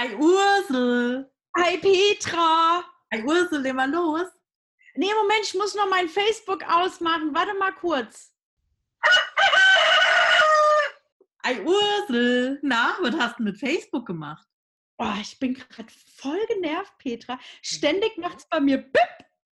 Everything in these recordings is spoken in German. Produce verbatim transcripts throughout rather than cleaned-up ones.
Ei Ursel! Ei Petra! Ei Ursel, geh mal los! Nee, Moment, ich muss noch mein Facebook ausmachen. Warte mal kurz. Ei Ursel! Na, was hast du mit Facebook gemacht? Oh, ich bin gerade voll genervt, Petra. Ständig macht es bei mir Bip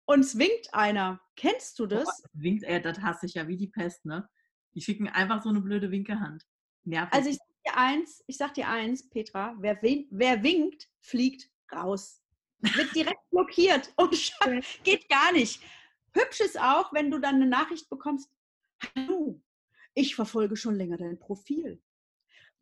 und es winkt einer. Kennst du das? Oh, winkt er, das hasse ich ja wie die Pest, ne? Die schicken einfach so eine blöde Winkehand. Nervig. Also ich sag dir eins, ich sag dir eins, Petra, wer, win- wer winkt, fliegt raus. Wird direkt blockiert und schon, geht gar nicht. Hübsch ist auch, wenn du dann eine Nachricht bekommst, hallo, ich verfolge schon länger dein Profil.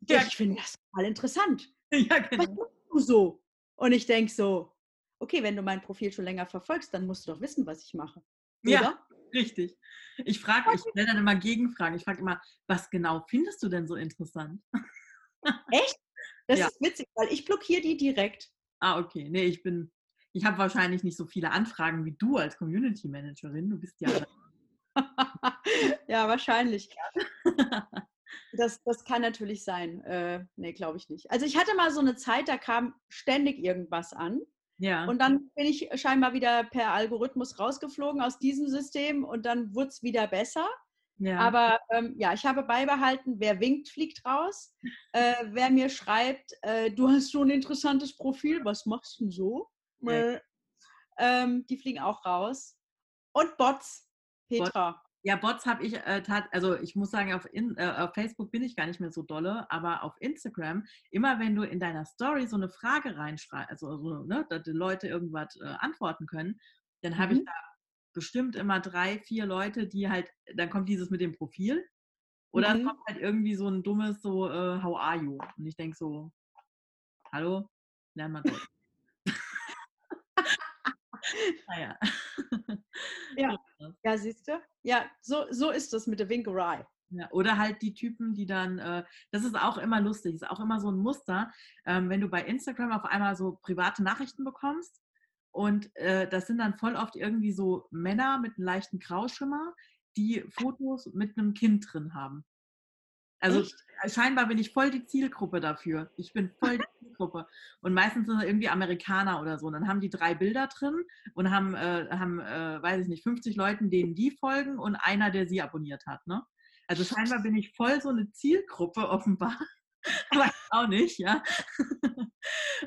Ja, ich finde das total interessant. Ja, genau. Was machst du so? Und ich denke so, okay, wenn du mein Profil schon länger verfolgst, dann musst du doch wissen, was ich mache. Oder? Ja, richtig. Ich frage, ich stelle dann immer Gegenfragen. Ich frage immer, was genau findest du denn so interessant? Echt? Das ja. ist witzig, weil ich blockiere die direkt. Ah, okay. Nee, ich bin, ich habe wahrscheinlich nicht so viele Anfragen wie du als Community Managerin. Du bist ja... ja, wahrscheinlich. Das, das kann natürlich sein. Äh, nee, glaube ich nicht. Also ich hatte mal so eine Zeit, da kam ständig irgendwas an. Ja. Und dann bin ich scheinbar wieder per Algorithmus rausgeflogen aus diesem System und dann wurde es wieder besser. Ja. Aber ähm, ja, ich habe beibehalten, wer winkt, fliegt raus. Äh, wer mir schreibt, äh, du hast so ein interessantes Profil, was machst du denn so? Ja. Ähm, die fliegen auch raus. Und Bots, Petra. Bots. Ja, Bots habe ich, äh, tat, also ich muss sagen, auf, in, äh, auf Facebook bin ich gar nicht mehr so dolle, aber auf Instagram, immer wenn du in deiner Story so eine Frage reinschreibst, also so, ne, dass die Leute irgendwas äh, antworten können, dann habe mhm. ich da bestimmt immer drei, vier Leute, die halt, dann kommt dieses mit dem Profil oder mhm. es kommt halt irgendwie so ein dummes so, äh, how are you? Und ich denke so, hallo, lern mal Deutsch. Naja. Ja. Ja, siehst du? Ja, so, so ist das mit der Winkerei. Ja, oder halt die Typen, die dann, äh, das ist auch immer lustig, ist auch immer so ein Muster, ähm, wenn du bei Instagram auf einmal so private Nachrichten bekommst und äh, das sind dann voll oft irgendwie so Männer mit einem leichten Grauschimmer, die Fotos mit einem Kind drin haben. Also Echt? Scheinbar bin ich voll die Zielgruppe dafür. Ich bin voll die Zielgruppe. Und meistens sind es irgendwie Amerikaner oder so. Und dann haben die drei Bilder drin und haben, äh, haben äh, weiß ich nicht, fünfzig Leuten, denen die folgen und einer, der sie abonniert hat. Ne? Also scheinbar bin ich voll so eine Zielgruppe offenbar. Aber auch nicht, ja.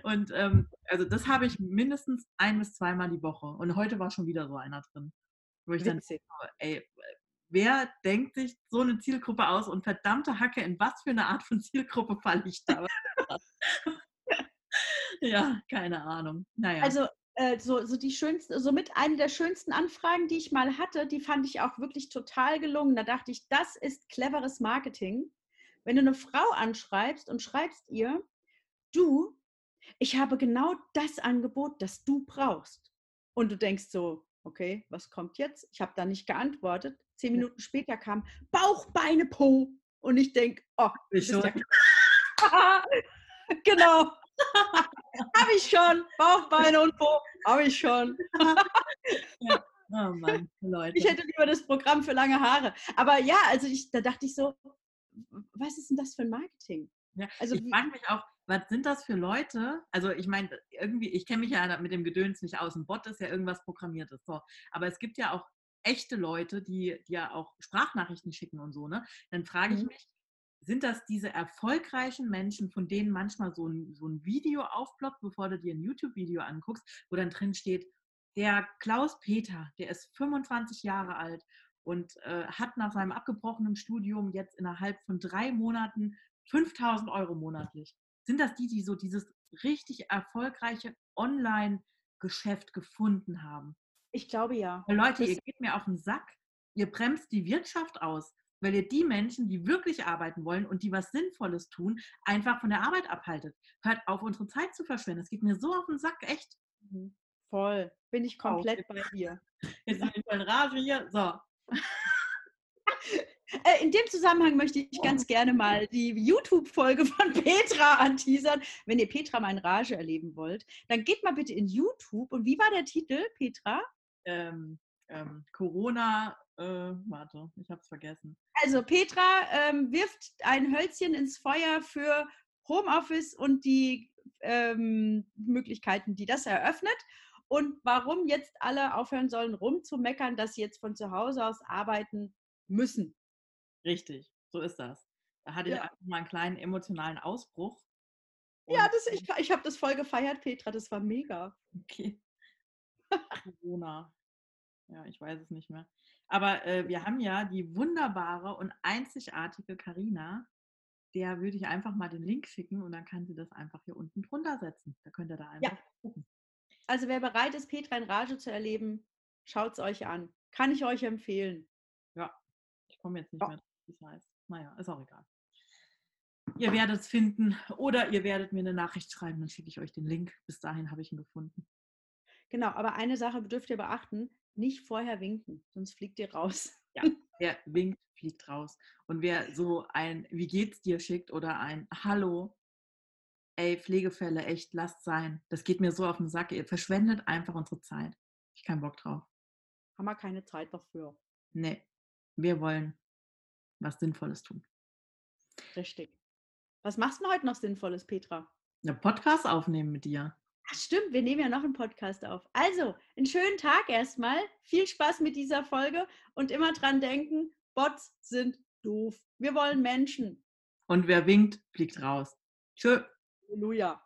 Und ähm, also das habe ich mindestens ein- bis zweimal die Woche. Und heute war schon wieder so einer drin. Wo ich dann denke, ey, wer denkt sich so eine Zielgruppe aus und verdammte Hacke, in was für eine Art von Zielgruppe falle ich da? Ja, keine Ahnung. Naja. Also äh, so, so die schönsten, somit eine der schönsten Anfragen, die ich mal hatte, die fand ich auch wirklich total gelungen. Da dachte ich, das ist cleveres Marketing. Wenn du eine Frau anschreibst und schreibst ihr, du, ich habe genau das Angebot, das du brauchst. Und du denkst so, okay, was kommt jetzt? Ich habe da nicht geantwortet. Zehn Minuten später kam Bauch, Beine, Po. Und ich denke, oh, ich schon. Ja... genau. Habe ich schon. Bauch, Beine und Po. Habe ich schon. Ja. Oh Mann, Leute. Ich hätte lieber das Programm für lange Haare. Aber ja, also ich, da dachte ich so, was ist denn das für ein Marketing? Ja, also, ich frage mich auch, was sind das für Leute? Also ich meine, irgendwie, ich kenne mich ja mit dem Gedöns nicht aus. Ein Bot ist ja irgendwas Programmiertes. So. Aber es gibt ja auch echte Leute, die, die ja auch Sprachnachrichten schicken und so, ne? Dann frage ich mhm. mich, sind das diese erfolgreichen Menschen, von denen manchmal so ein, so ein Video aufploppt, bevor du dir ein YouTube-Video anguckst, wo dann drin steht, der Klaus Peter, der ist fünfundzwanzig Jahre alt und äh, hat nach seinem abgebrochenen Studium jetzt innerhalb von drei Monaten fünftausend Euro monatlich. Sind das die, die so dieses richtig erfolgreiche Online-Geschäft gefunden haben? Ich glaube ja. Leute, ihr geht mir auf den Sack. Ihr bremst die Wirtschaft aus, weil ihr die Menschen, die wirklich arbeiten wollen und die was Sinnvolles tun, einfach von der Arbeit abhaltet. Hört auf, unsere Zeit zu verschwenden. Das geht mir so auf den Sack, echt. Voll. Bin ich komplett bei dir. Jetzt bin ich voll in Rage hier. So. In dem Zusammenhang möchte ich ganz gerne mal die YouTube-Folge von Petra anteasern. Wenn ihr Petra mal in Rage erleben wollt, dann geht mal bitte in YouTube. Und wie war der Titel, Petra? Ähm, ähm, Corona, äh, warte, ich hab's vergessen. Also Petra ähm, wirft ein Hölzchen ins Feuer für Homeoffice und die ähm, Möglichkeiten, die das eröffnet. Und warum jetzt alle aufhören sollen, rumzumeckern, dass sie jetzt von zu Hause aus arbeiten müssen. Richtig, so ist das. Da hatte ja. ich einfach mal einen kleinen emotionalen Ausbruch. Ja, das, ich, ich habe das voll gefeiert, Petra. Das war mega. Okay. Corona. Ja, ich weiß es nicht mehr. Aber äh, wir haben ja die wunderbare und einzigartige Carina. Der würde ich einfach mal den Link schicken und dann kann sie das einfach hier unten drunter setzen. Da könnt ihr da einfach ja. gucken. Also wer bereit ist, Petra in Rage zu erleben, schaut es euch an. Kann ich euch empfehlen. Ja, ich komme jetzt nicht ja. mehr drauf, wie es heißt. Naja, ist auch egal. Ihr werdet es finden oder ihr werdet mir eine Nachricht schreiben, dann schicke ich euch den Link. Bis dahin habe ich ihn gefunden. Genau, aber eine Sache dürft ihr beachten, nicht vorher winken, sonst fliegt ihr raus. Ja, wer winkt, fliegt raus. Und wer so ein Wie geht's dir schickt oder ein Hallo, ey, Pflegefälle, echt, lasst sein. Das geht mir so auf den Sack. Ihr verschwendet einfach unsere Zeit. Ich habe keinen Bock drauf. Haben wir keine Zeit dafür. Nee, wir wollen was Sinnvolles tun. Richtig. Was machst du heute noch Sinnvolles, Petra? Einen Podcast aufnehmen mit dir. Ach stimmt, wir nehmen ja noch einen Podcast auf. Also, einen schönen Tag erstmal. Viel Spaß mit dieser Folge und immer dran denken, Bots sind doof. Wir wollen Menschen. Und wer winkt, fliegt raus. Tschö. Halleluja.